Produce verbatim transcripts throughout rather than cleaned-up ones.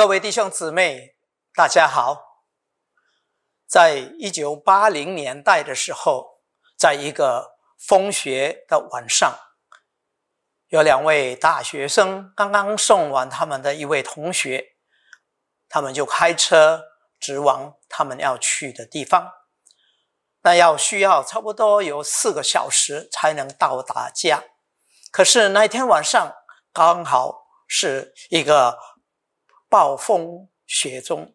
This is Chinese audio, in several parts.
各位弟兄姊妹，大家好。在一九八零年代的时候，在一个风雪的晚上，有两位大学生刚刚送完他们的一位同学，他们就开车直往他们要去的地方。那要需要差不多有四个小时才能到达家。可是那天晚上刚好是一个暴风雪中，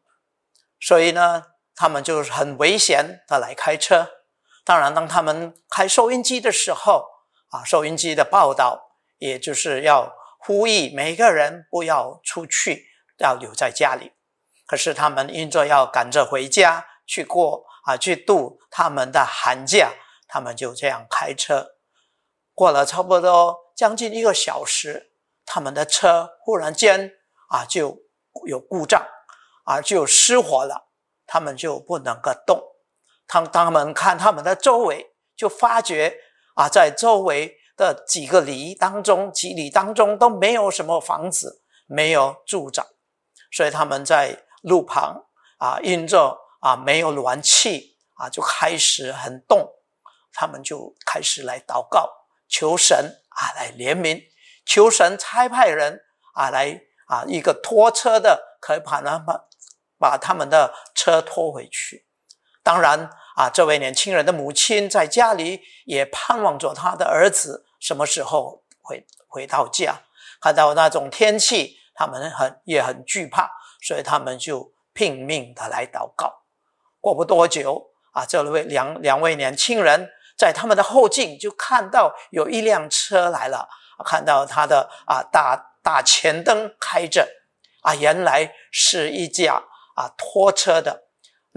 所以呢，他们就很危险的来开车。当然，当他们开收音机的时候，啊，收音机的报道也就是要呼吁每个人不要出去，要留在家里。可是他们因着要赶着回家去过啊，去度他们的寒假，他们就这样开车。过了差不多将近一个小时，他们的车忽然间啊就有故障，啊就失火了，他们就不能够动。当他们看他们的周围，就发觉啊，在周围的几个里当中、几里当中都没有什么房子，没有住宅，所以他们在路旁啊，因着啊没有暖气啊，就开始很冻，他们就开始来祷告，求神啊来怜悯，求神差派人啊来啊一个拖车的可以把他们把他们的车拖回去。当然啊，这位年轻人的母亲在家里也盼望着他的儿子什么时候回回到家。看到那种天气，他们很也很惧怕，所以他们就拼命的来祷告。过不多久啊，这位两两位年轻人在他们的后镜就看到有一辆车来了，看到他的啊大大前灯开着，啊，原来是一架啊拖车的。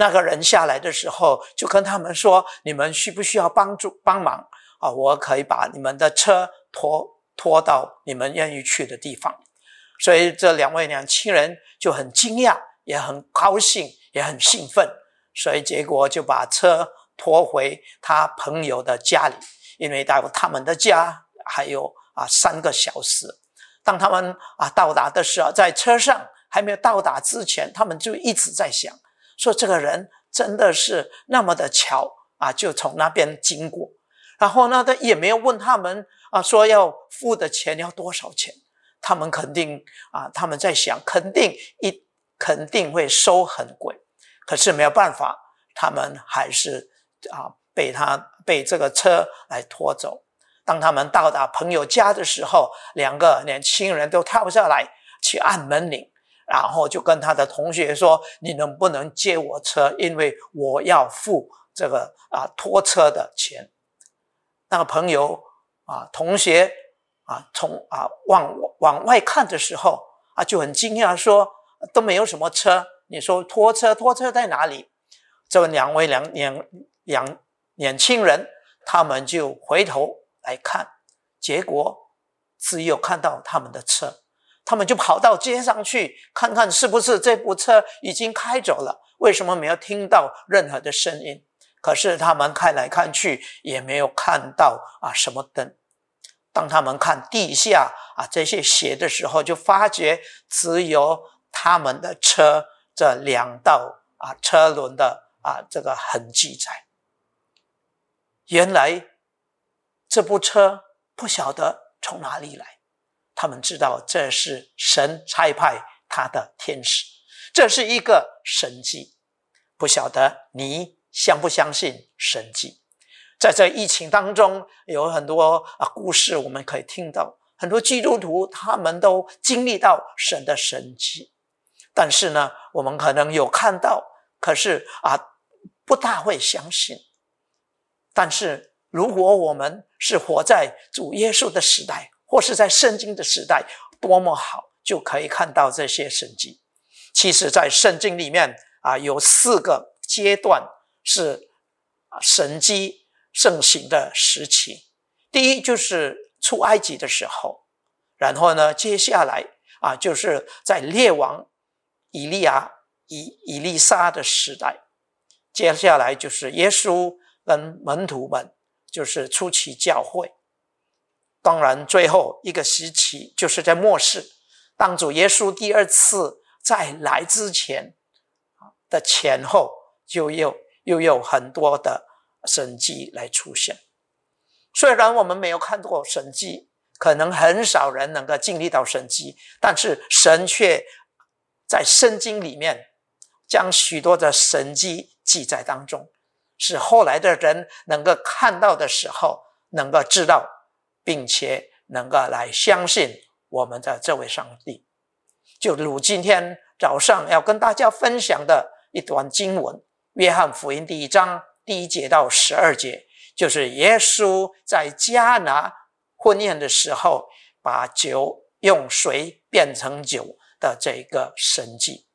那个人下来的时候就跟他们说：“你们需不需要帮助帮忙啊？我可以把你们的车拖拖到你们愿意去的地方。”所以这两位年轻人就很惊讶，也很高兴，也很兴奋，所以结果就把车拖回他朋友的家里，因为到他们的家还有啊三个小时。当他们啊到达的时候，在车上还没有到达之前，他们就一直在想，说这个人真的是那么的巧啊，就从那边经过。然后呢，他也没有问他们啊，说要付的钱要多少钱。他们肯定啊，他们在想，肯定一肯定会收很贵，可是没有办法，他们还是啊，被他被这个车来拖走。当他们到达朋友家的时候，两个年轻人都跳下来去按门铃，然后就跟他的同学说：“你能不能借我车？因为我要付这个啊拖车的钱。”那个朋友啊同学啊从啊往往外看的时候啊就很惊讶说：“都没有什么车，你说拖车拖车在哪里？”这两位两两。两年轻人他们就回头来看，结果只有看到他们的车，他们就跑到街上去看看是不是这部车已经开走了，为什么没有听到任何的声音？可是他们看来看去也没有看到啊什么灯。当他们看地下啊这些鞋的时候，就发觉只有他们的车这两道啊车轮的啊这个痕迹在。原来这部车不晓得从哪里来，他们知道这是神差派他的天使，这是一个神迹。不晓得你相不相信神迹？在这疫情当中，有很多故事我们可以听到，很多基督徒他们都经历到神的神迹，但是呢，我们可能有看到，可是啊，不大会相信。但是如果我们是活在主耶稣的时代，或是在圣经的时代，多么好，就可以看到这些神迹。其实在圣经里面啊，有四个阶段是神迹盛行的时期。第一就是出埃及的时候，然后呢，接下来啊，就是在列王以利亚以以利沙的时代，接下来就是耶稣跟门徒们，就是初期教会。当然最后一个时期就是在末世，当主耶稣第二次在来之前的前后就又又有很多的神迹来出现。虽然我们没有看过神迹，可能很少人能够经历到神迹，但是神却在圣经里面将许多的神迹记载当中，使后来的人能够看到的时候能够知道，并且能够来相信我们的这位上帝。就如今天早上要跟大家分享的一段经文，约翰福音第一章第一节到十二节，就是耶稣在迦拿婚宴的时候把酒用水变成酒的这个神迹。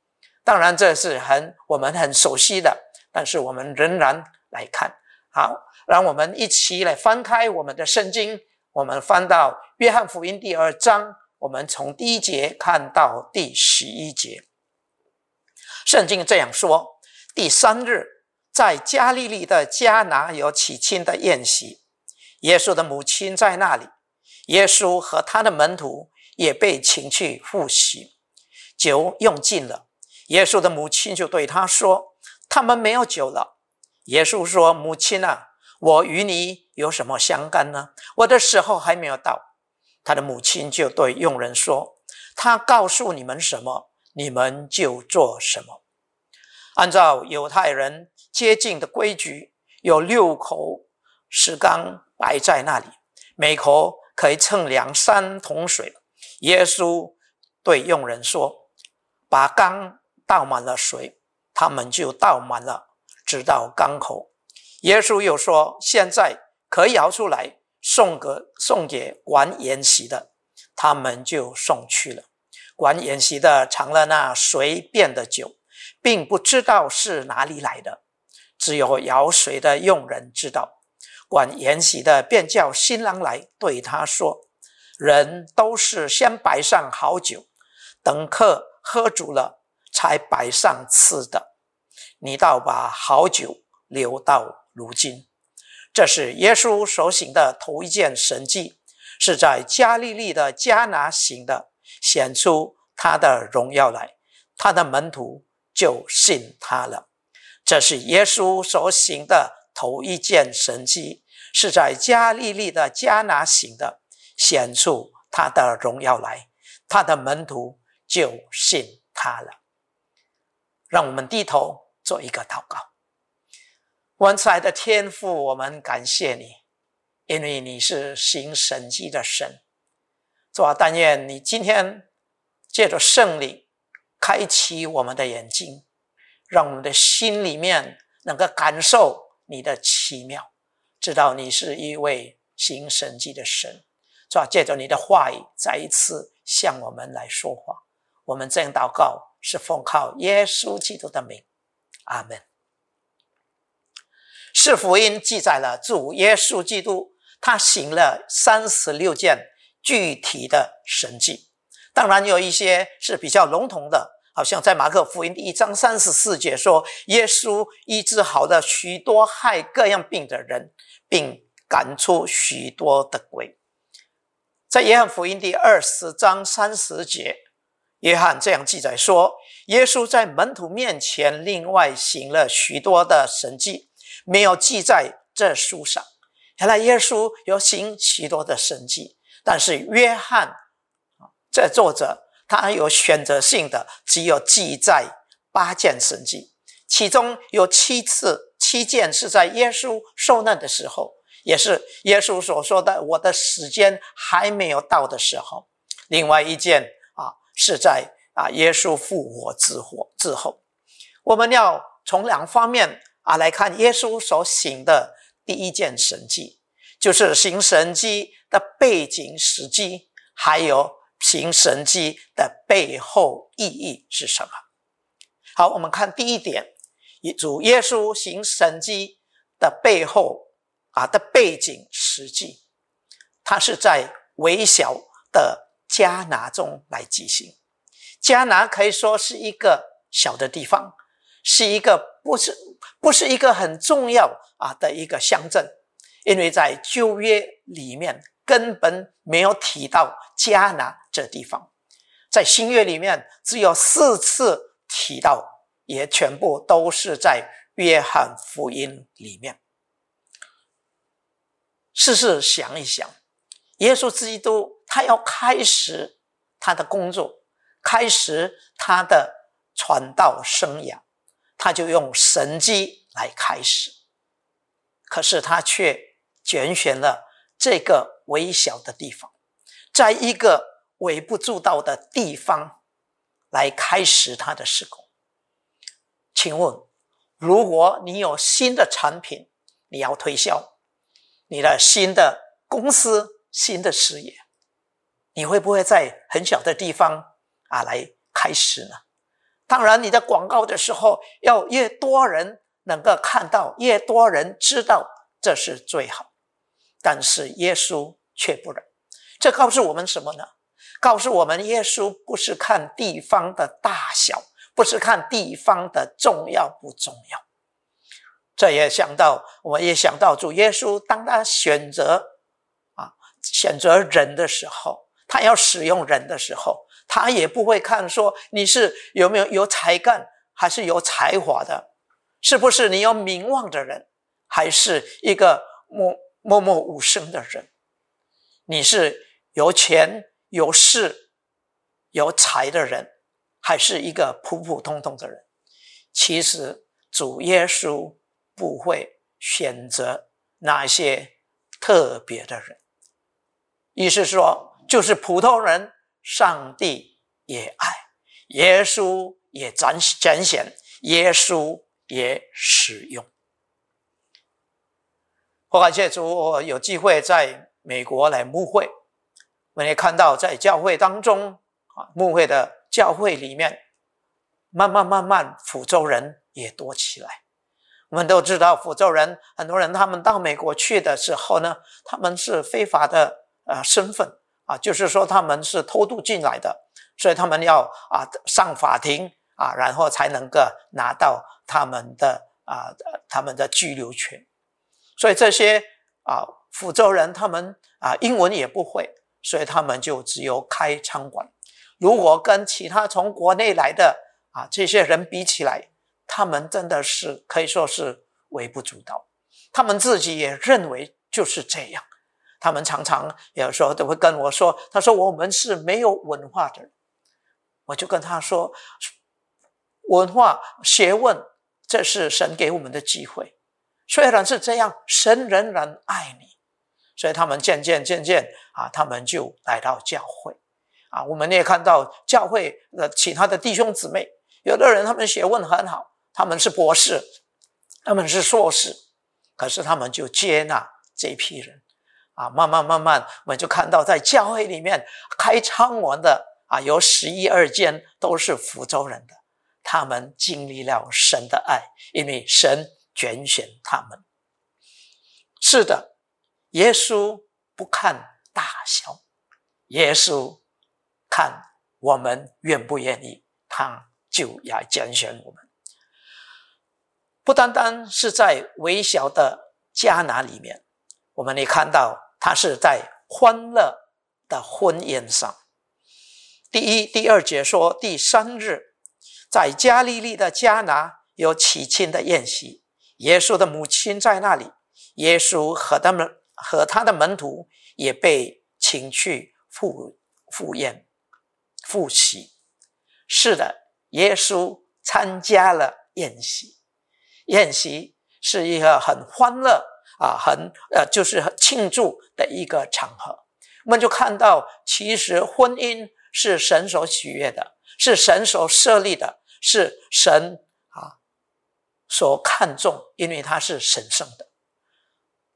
当然这是很我们很熟悉的，但是我们仍然来看。好，让我们一起来翻开我们的圣经，我们翻到约翰福音第二章，我们从第一节看到第十一节。圣经这样说，第三日，在加利利的迦拿有娶亲的宴席，耶稣的母亲在那里，耶稣和他的门徒也被请去赴席。酒用尽了，耶稣的母亲就对他说，他们没有酒了。耶稣说，母亲啊，我与你有什么相干呢？我的时候还没有到。他的母亲就对佣人说，他告诉你们什么，你们就做什么。按照犹太人接近的规矩，有六口石缸摆在那里，每口可以称量三桶水。耶稣对佣人说，把缸倒满了水，他们就倒满了，直到缸口。耶稣又说，现在可以舀出来送给送给管筵席的，他们就送去了。管筵席的尝了那水变的酒，并不知道是哪里来的，只有舀水的佣人知道。管筵席的便叫新郎来，对他说，人都是先摆上好酒，等客喝足了才摆上次的，你倒把好酒留到如今。这是耶稣所行的头一件神迹，是在加利利的迦拿行的，显出他的荣耀来，他的门徒就信他了。这是耶稣所行的头一件神迹，是在加利利的迦拿行的，显出他的荣耀来，他的门徒就信他了。让我们低头做一个祷告。万才的天父，我们感谢你，因为你是行神迹的神。主啊，但愿你今天借着圣灵开启我们的眼睛，让我们的心里面能够感受你的奇妙，知道你是一位行神迹的神。主啊，借着你的话语再一次向我们来说话。我们这样祷告是奉靠耶稣基督的名，阿们。四福音记载了主耶稣基督他行了三十六件具体的神迹，当然有一些是比较笼统的，好像在马可福音第一章三十四节说，耶稣医治好了许多害各样病的人，并赶出许多的鬼。在约翰福音第二十章三十节，约翰这样记载说，耶稣在门徒面前另外行了许多的神迹，没有记在这书上。原来耶稣有行许多的神迹，但是约翰这作者他有选择性的只有记载八件神迹，其中有七次七件是在耶稣受难的时候，也是耶稣所说的我的时间还没有到的时候。另外一件啊是在啊耶稣复活之后。我们要从两方面啊，来看耶稣所行的第一件神迹，就是行神迹的背景时机，还有行神迹的背后意义是什么。好，我们看第一点，主耶稣行神迹的背后啊的背景时机，它是在微小的迦拿中来举行。迦拿可以说是一个小的地方，是一个不是不是一个很重要啊的一个乡镇，因为在旧约里面根本没有提到迦拿这地方。在新约里面只有四次提到，也全部都是在约翰福音里面。试试想一想，耶稣基督他要开始他的工作，开始他的传道生涯，他就用神迹来开始，可是他却拣选了这个微小的地方，在一个微不足道的地方来开始他的事工。请问，如果你有新的产品你要推销，你的新的公司、新的事业，你会不会在很小的地方啊来开始呢？当然，你的广告的时候要越多人能够看到，越多人知道，这是最好。但是耶稣却不然。这告诉我们什么呢？告诉我们，耶稣不是看地方的大小，不是看地方的重要不重要。这也想到，我们也想到主耶稣，当他选择啊选择人的时候，他要使用人的时候，他也不会看说你是有没有有才干，还是有才华的，是不是你有名望的人，还是一个默默默无声的人，你是有钱有势有才的人，还是一个普普通通的人。其实主耶稣不会选择那些特别的人，意思说就是普通人上帝也爱，耶稣也展显，耶稣也使用。我感谢主，我有机会在美国来牧会，我们也看到在教会当中，牧会的教会里面慢慢慢慢福州人也多起来。我们都知道福州人，很多人他们到美国去的时候呢，他们是非法的呃身份啊，就是说他们是偷渡进来的，所以他们要啊上法庭啊，然后才能够拿到他们的啊他们的居留权。所以这些啊福州人他们啊英文也不会，所以他们就只有开餐馆。如果跟其他从国内来的啊这些人比起来，他们真的是可以说是微不足道，他们自己也认为就是这样。他们常常有时候都会跟我说，他说我们是没有文化的人。我就跟他说，文化学问这是神给我们的机会，虽然是这样，神仍然爱你。所以他们渐渐渐渐啊，他们就来到教会啊。我们也看到教会的其他的弟兄姊妹，有的人他们学问很好，他们是博士，他们是硕士，可是他们就接纳这批人啊，慢慢慢慢我们就看到在教会里面开仓馆的啊，有十一二间都是福州人的，他们经历了神的爱，因为神拣选他们。是的，耶稣不看大小，耶稣看我们愿不愿意，他就来拣选我们。不单单是在微小的迦拿里面，我们也看到他是在欢乐的婚宴上。第一、第二节说，第三日，在加利利的迦拿有娶亲的宴席，耶稣的母亲在那里，耶稣和他们和他的门徒也被请去赴赴宴赴席。是的，耶稣参加了宴席，宴席是一个很欢乐啊，很呃，就是庆祝的一个场合。我们就看到，其实婚姻是神所喜悦的，是神所设立的，是神啊所看重，因为它是神圣的。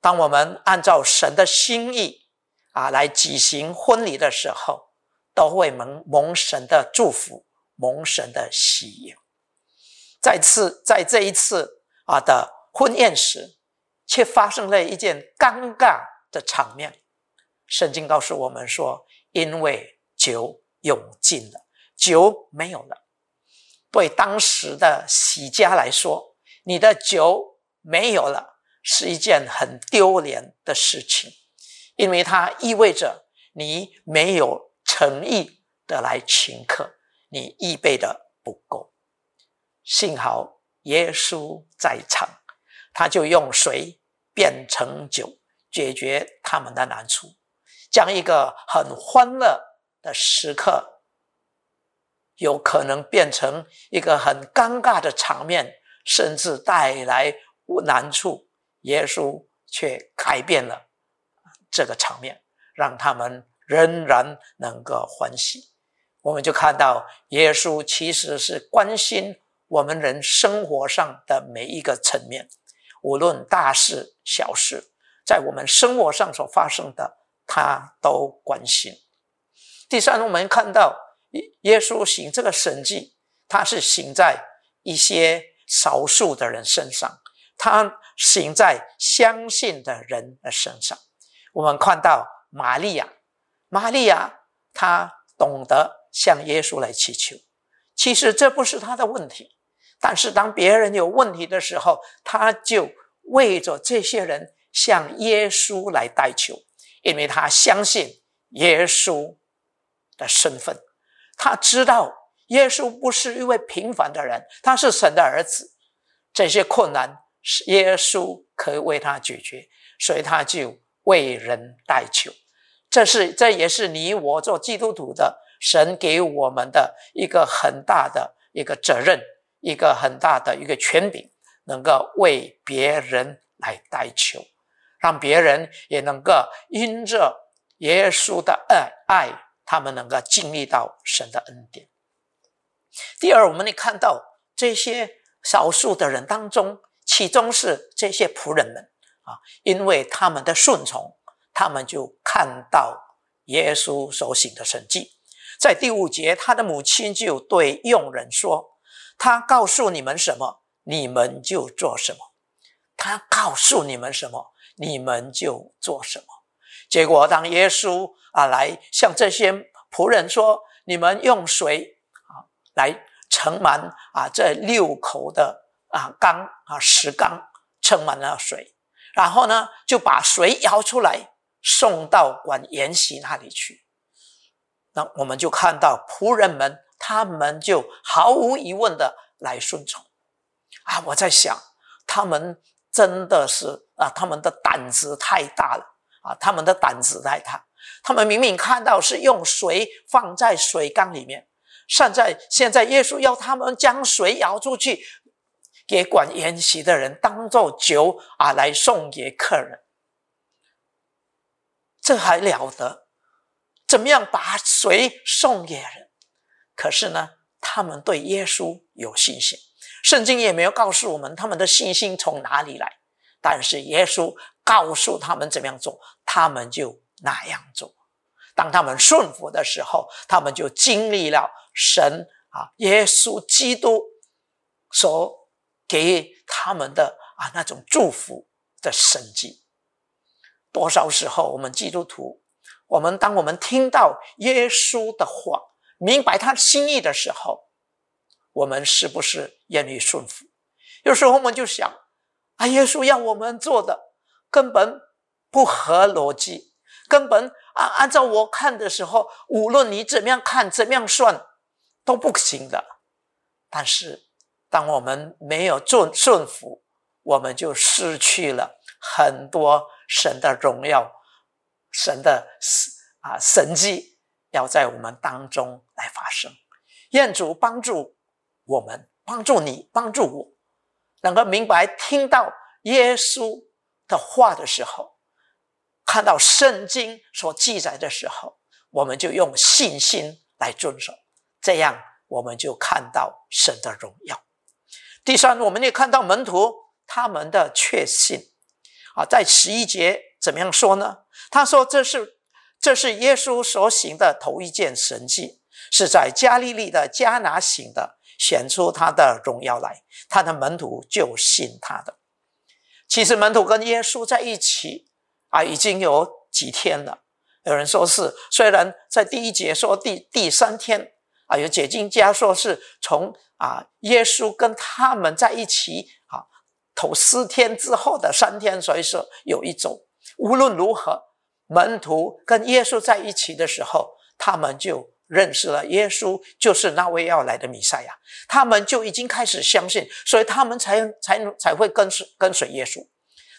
当我们按照神的心意啊来举行婚礼的时候，都会蒙蒙神的祝福。蒙神的喜悦，在次在这一次啊的婚宴时，却发生了一件尴尬的场面。圣经告诉我们说，因为酒用尽了，酒没有了。对当时的喜家来说，你的酒没有了是一件很丢脸的事情，因为它意味着你没有诚意的来请客，你预备的不够。幸好耶稣在场，他就用水变成酒，解决他们的难处，将一个很欢乐的时刻有可能变成一个很尴尬的场面，甚至带来难处，耶稣却改变了这个场面，让他们仍然能够欢喜。我们就看到耶稣其实是关心我们人生活上的每一个层面，无论大事小事，在我们生活上所发生的他都关心。第三，我们看到耶稣行这个神迹，他是行在一些少数的人身上，他行在相信的人的身上。我们看到玛利亚，玛利亚她懂得向耶稣来祈求，其实这不是她的问题，但是当别人有问题的时候，她就为着这些人向耶稣来代求，因为她相信耶稣的身份，她知道耶稣不是一位平凡的人，他是神的儿子，这些困难耶稣可以为他解决，所以他就为人代求。这是，这也是你我做基督徒的，神给我们的一个很大的一个责任，一个很大的一个权柄，能够为别人来代求，让别人也能够因着耶稣的爱，他们能够经历到神的恩典。第二，我们也看到这些少数的人当中，其中是这些仆人们啊，因为他们的顺从，他们就看到耶稣所行的神迹。在第五节，他的母亲就对佣人说：“他告诉你们什么，你们就做什么。他告诉你们什么，你们就做什么。”结果，当耶稣啊来向这些仆人说：“你们用水。”来盛满啊这六口的啊缸啊石缸，盛满了水，然后呢就把水舀出来送到管筵席那里去。那我们就看到仆人们，他们就毫无疑问的来顺从啊！我在想，他们真的是啊，他们的胆子太大了啊，他们的胆子太大。他们明明看到是用水放在水缸里面。现在，现在耶稣要他们将水舀出去，给管筵席的人当作酒啊来送给客人，这还了得？怎么样把水送给人？可是呢，他们对耶稣有信心，圣经也没有告诉我们他们的信心从哪里来，但是耶稣告诉他们怎么样做，他们就那样做。当他们顺服的时候，他们就经历了神啊，耶稣基督所给他们的啊那种祝福的神迹。多少时候，我们基督徒，我们当我们听到耶稣的话，明白他心意的时候，我们是不是愿意顺服？有时候我们就想啊，耶稣要我们做的根本不合逻辑，根本按照我看的时候，无论你怎么样看怎么样算都不行的。但是当我们没有顺服，我们就失去了很多神的荣耀，神的啊神迹要在我们当中来发生。愿主帮助我们，帮助你，帮助我，能够明白听到耶稣的话的时候，看到圣经所记载的时候，我们就用信心来遵守，这样我们就看到神的荣耀。第三，我们也看到门徒他们的确信啊，在十一节怎么样说呢？他说这是这是耶稣所行的头一件神迹，是在加利利的迦拿行的，显出他的荣耀来，他的门徒就信他的。其实门徒跟耶稣在一起啊，已经有几天了。有人说是，虽然在第一节说第第三天啊，有解经家说是从啊耶稣跟他们在一起啊头四天之后的三天，所以说有一周。无论如何，门徒跟耶稣在一起的时候，他们就认识了耶稣就是那位要来的弥赛亚，他们就已经开始相信，所以他们才才才会跟随跟随耶稣。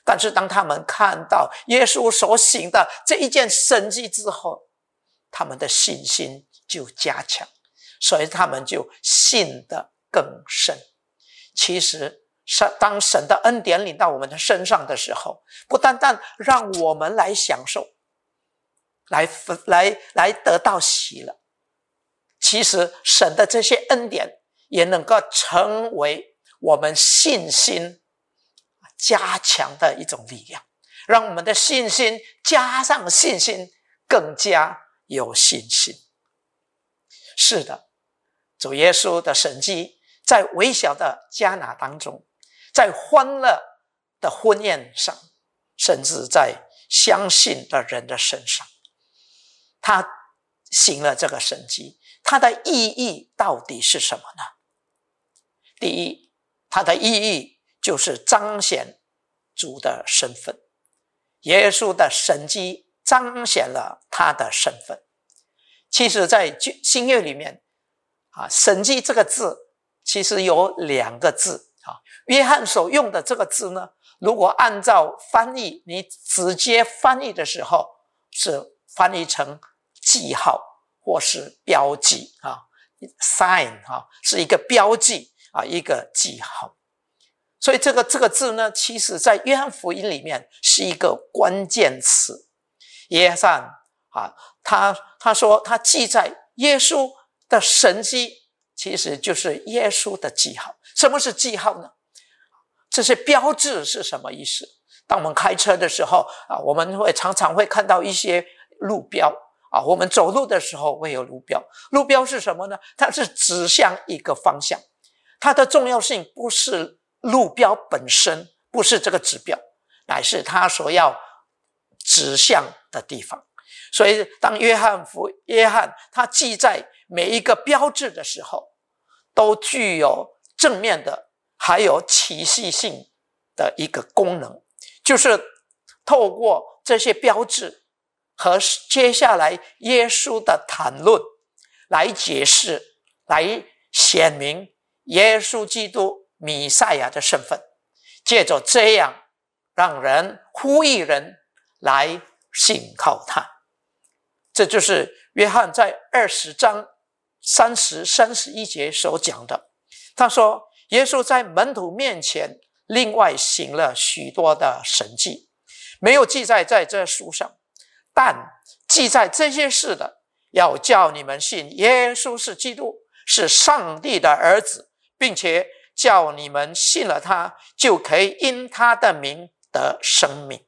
但是当他们看到耶稣所行的这一件神迹之后，他们的信心就加强，所以他们就信得更深。其实当神的恩典临到我们的身上的时候，不单单让我们来享受，来来来得到喜乐，其实神的这些恩典也能够成为我们信心加强的一种力量，让我们的信心加上信心，更加有信心。是的，主耶稣的神迹在微小的迦拿当中，在欢乐的婚宴上，甚至在相信的人的身上，他行了这个神迹，它的意义到底是什么呢？第一，它的意义就是彰显主的身份。耶稣的神迹彰显了他的身份。其实在新约里面啊，神迹这个字其实有两个字啊，约翰所用的这个字呢，如果按照翻译，你直接翻译的时候是翻译成记号或是标记啊 ，sign 啊，是一个标记啊，一个记号。所以这个这个字呢，其实在约翰福音里面是一个关键词。约翰啊，他他说他记载耶稣的神迹，其实就是耶稣的记号。什么是记号呢？这些标志是什么意思？当我们开车的时候啊，我们会常常会看到一些路标啊，我们走路的时候会有路标。路标是什么呢？它是指向一个方向。它的重要性不是路标本身，不是这个指标，乃是它所要指向的地方。所以当约翰福约翰他记载每一个标志的时候，都具有正面的还有启示性的一个功能，就是透过这些标志和接下来耶稣的谈论来解释，来显明耶稣基督弥赛亚的身份，借着这样让人呼吁人来信靠他。这就是约翰在二十章三十、三十一节所讲的。他说耶稣在门徒面前另外行了许多的神迹，没有记载在这书上，但记载这些事的，要叫你们信耶稣是基督，是上帝的儿子，并且叫你们信了他，就可以因他的名得生命。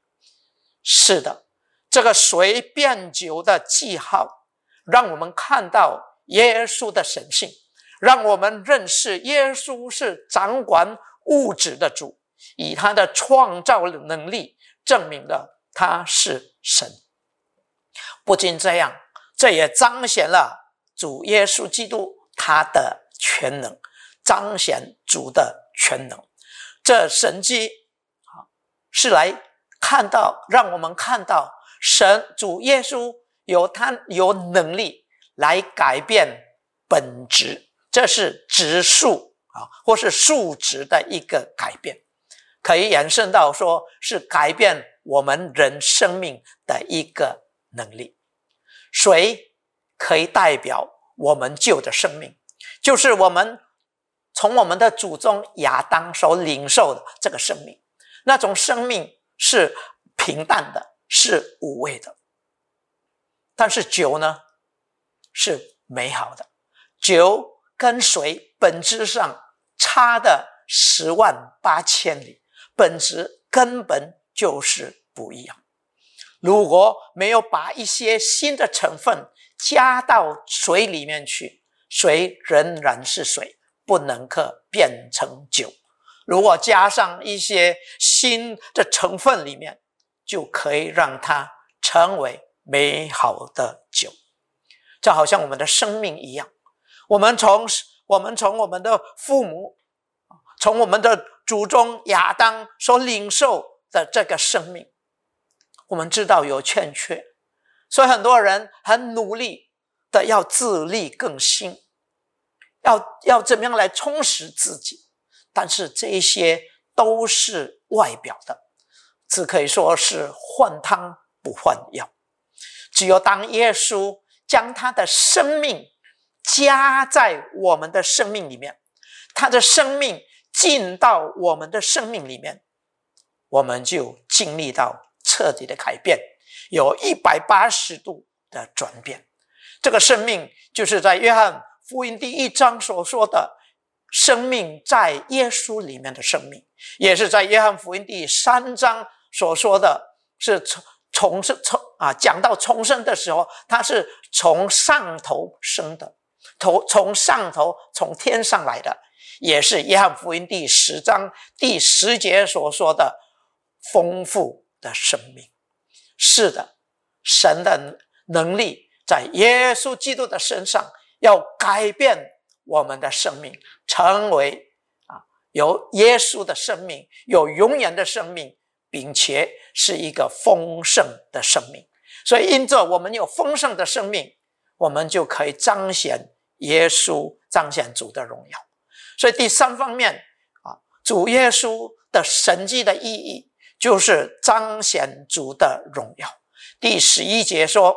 是的，这个随便酒的记号，让我们看到耶稣的神性，让我们认识耶稣是掌管物质的主，以他的创造能力证明了他是神。不仅这样，这也彰显了主耶稣基督他的全能，彰显主的全能。这神迹是来看到，让我们看到神主耶稣有他有能力来改变本质，这是质数啊，或是数值的一个改变，可以延伸到说是改变我们人生命的一个能力。水可以代表我们旧的生命，就是我们从我们的祖宗亚当所领受的这个生命，那种生命是平淡的，是无味的。但是酒呢，是美好的。酒跟水本质上差的十万八千里，本质根本就是不一样。如果没有把一些新的成分加到水里面去，水仍然是水，不能够变成酒。如果加上一些新的成分里面，就可以让它成为美好的酒。这好像我们的生命一样，我们从我们从我们的父母，从我们的祖宗亚当所领受的这个生命，我们知道有欠缺，所以很多人很努力的要自力更新，要要怎么样来充实自己，但是这些都是外表的，只可以说是换汤不换药。只有当耶稣将他的生命加在我们的生命里面，他的生命进到我们的生命里面，我们就经历到彻底的改变，有一百八十度的转变。这个生命就是在约翰福音第一章所说的生命在耶稣里面的生命，也是在约翰福音第三章所说的是从从啊讲到重生的时候，它是从上头生的，头从上头从天上来的，也是约翰福音第十章第十节所说的丰富的生命。是的，神的能力在耶稣基督的身上要改变我们的生命，成为啊有耶稣的生命，有永远的生命，并且是一个丰盛的生命。所以因着我们有丰盛的生命，我们就可以彰显耶稣，彰显主的荣耀。所以第三方面啊，主耶稣的神迹的意义就是彰显主的荣耀。第十一节说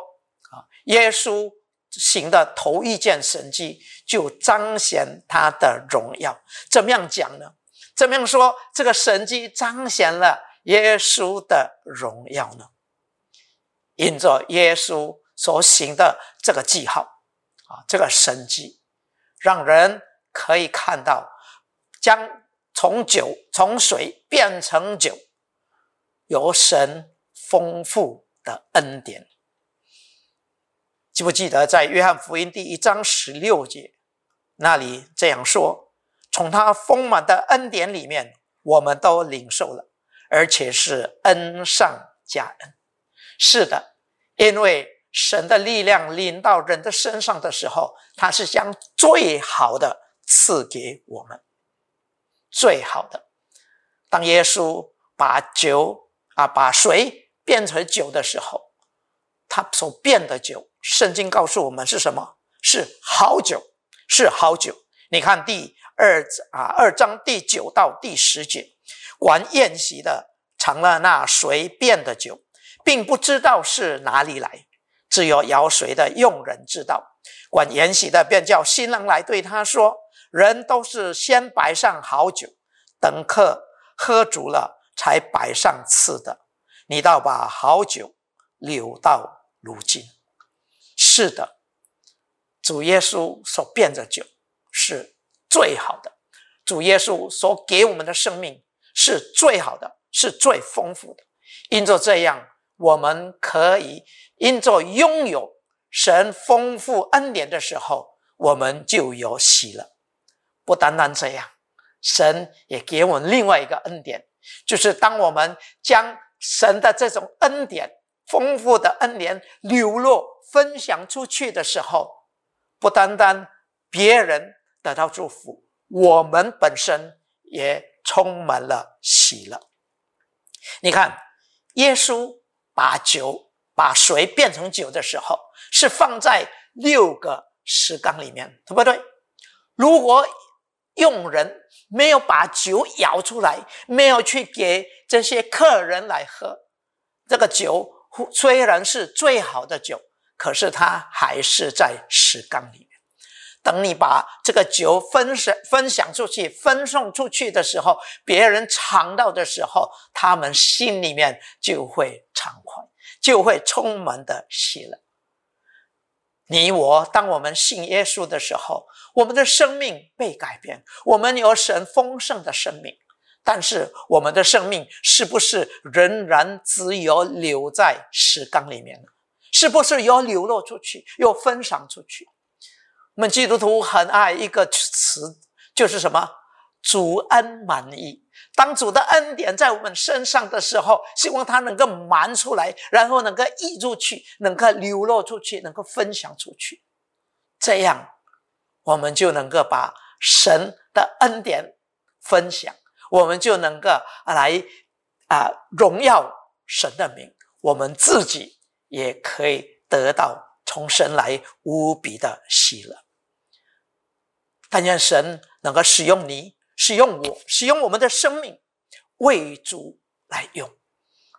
啊，耶稣行的头一件神迹就彰显他的荣耀。怎么样讲呢？怎么样说这个神迹彰显了耶稣的荣耀呢？因着耶稣所行的这个记号啊，这个神迹，让人可以看到将从酒从水变成酒，由神丰富的恩典。记不记得在约翰福音第一章十六节那里这样说，从他丰满的恩典里面我们都领受了，而且是恩上加恩。是的，因为神的力量临到人的身上的时候，他是将最好的赐给我们，最好的。当耶稣把酒啊把水变成酒的时候，他所变的酒，圣经告诉我们是什么？是好酒，是好酒。你看第二啊二章第九到第十节，管宴席的尝了那水变的酒，并不知道是哪里来，只有摇水的用人知道。管筵席的便叫新郎来，对他说，人都是先摆上好酒，等客喝足了才摆上次的，你倒把好酒留到如今。是的，主耶稣所变的酒是最好的，主耶稣所给我们的生命是最好的，是最丰富的。因着这样，我们可以因着拥有神丰富恩典的时候，我们就有喜了。不单单这样，神也给我们另外一个恩典，就是当我们将神的这种恩典，丰富的恩典流落分享出去的时候，不单单别人得到祝福，我们本身也充满了喜乐。你看，耶稣把酒把水变成酒的时候，是放在六个石缸里面，对不对？如果用人没有把酒舀出来，没有去给这些客人来喝，这个酒虽然是最好的酒，可是它还是在石缸里面。等你把这个酒分享分享出去，分送出去的时候，别人尝到的时候，他们心里面就会畅快，就会充满的喜乐。你我当我们信耶稣的时候，我们的生命被改变，我们有神丰盛的生命，但是我们的生命是不是仍然只有留在石缸里面呢？是不是有流落出去，有分享出去？我们基督徒很爱一个词，就是什么？主恩满溢。当主的恩典在我们身上的时候，希望它能够满出来，然后能够溢出去，能够流落出去，能够分享出去。这样我们就能够把神的恩典分享，我们就能够来啊、呃、荣耀神的名，我们自己也可以得到从神来无比的喜乐。但愿神能够使用你，使用我，使用我们的生命，为主来用，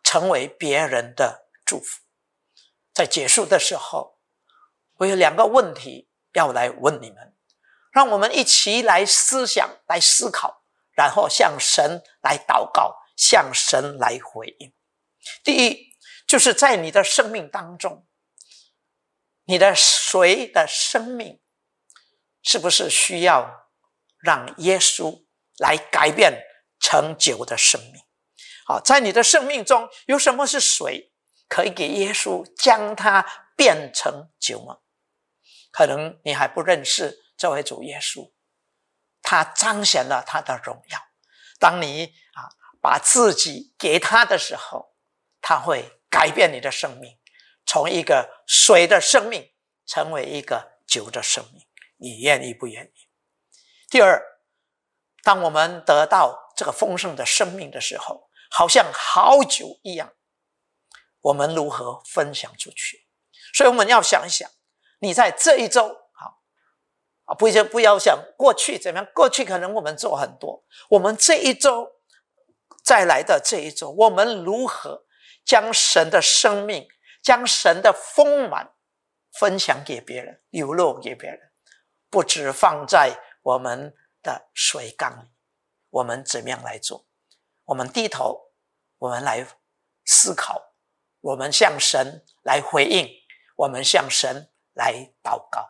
成为别人的祝福。在结束的时候，我有两个问题要来问你们，让我们一起来思想，来思考，然后向神来祷告，向神来回应。第一，就是在你的生命当中，你的谁的生命是不是需要让耶稣来改变成就的生命？好，在你的生命中有什么是谁可以给耶稣将它变成就吗？可能你还不认识这位主耶稣，他彰显了他的荣耀。当你啊把自己给他的时候，他会改变你的生命，从一个水的生命成为一个酒的生命，你愿意不愿意？第二，当我们得到这个丰盛的生命的时候，好像好酒一样，我们如何分享出去？所以我们要想一想，你在这一周啊，不要不要想过去怎么样，过去可能我们做很多，我们这一周，再来的这一周，我们如何将神的生命，将神的丰满分享给别人，流露给别人，不只放在我们的水缸里。我们怎么样来做？我们低头，我们来思考，我们向神来回应，我们向神来祷告。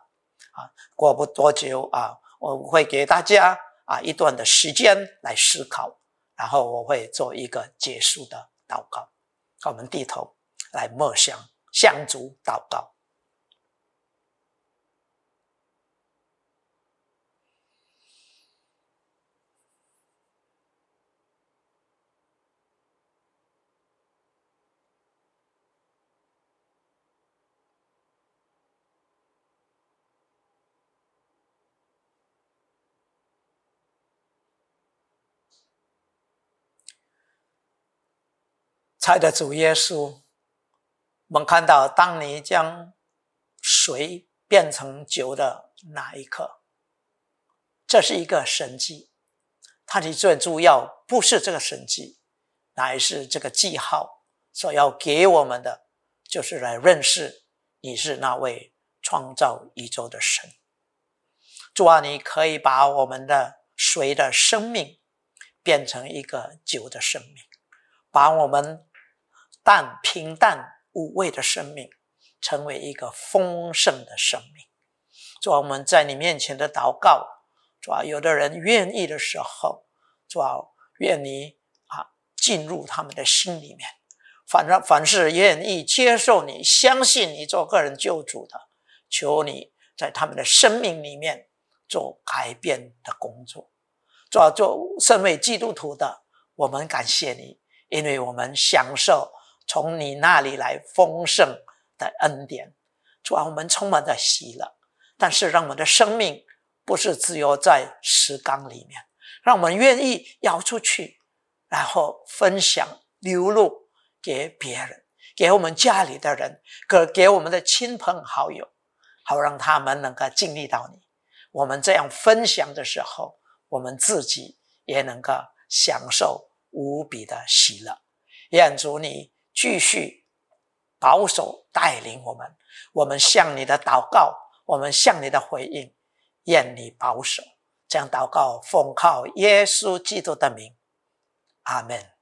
啊，过不多久啊，我会给大家啊一段的时间来思考，然后我会做一个结束的祷告。我们低头来默想，向主祷告。亲爱的主耶稣，我们看到当你将水变成酒的那一刻，这是一个神迹。它的最主要不是这个神迹，乃是这个记号所要给我们的，就是来认识你是那位创造宇宙的神。主啊，你可以把我们的水的生命变成一个酒的生命，把我们淡平淡无味的生命成为一个丰盛的生命。主啊，我们在你面前的祷告，主啊，有的人愿意的时候，主啊，愿你啊进入他们的心里面。反正凡是愿意接受你、相信你做个人救主的，求你在他们的生命里面做改变的工作。主啊，做身为基督徒的，我们感谢你，因为我们享受从你那里来丰盛的恩典。主啊，我们充满了喜乐，但是让我们的生命不是只有在石缸里面，让我们愿意摇出去，然后分享流露给别人，给我们家里的人，给我们的亲朋好友，好让他们能够经历到你。我们这样分享的时候，我们自己也能够享受无比的喜乐。愿主你继续保守带领我们，我们向你的祷告，我们向你的回应，愿你保守。这样祷告，奉靠耶稣基督的名，阿们。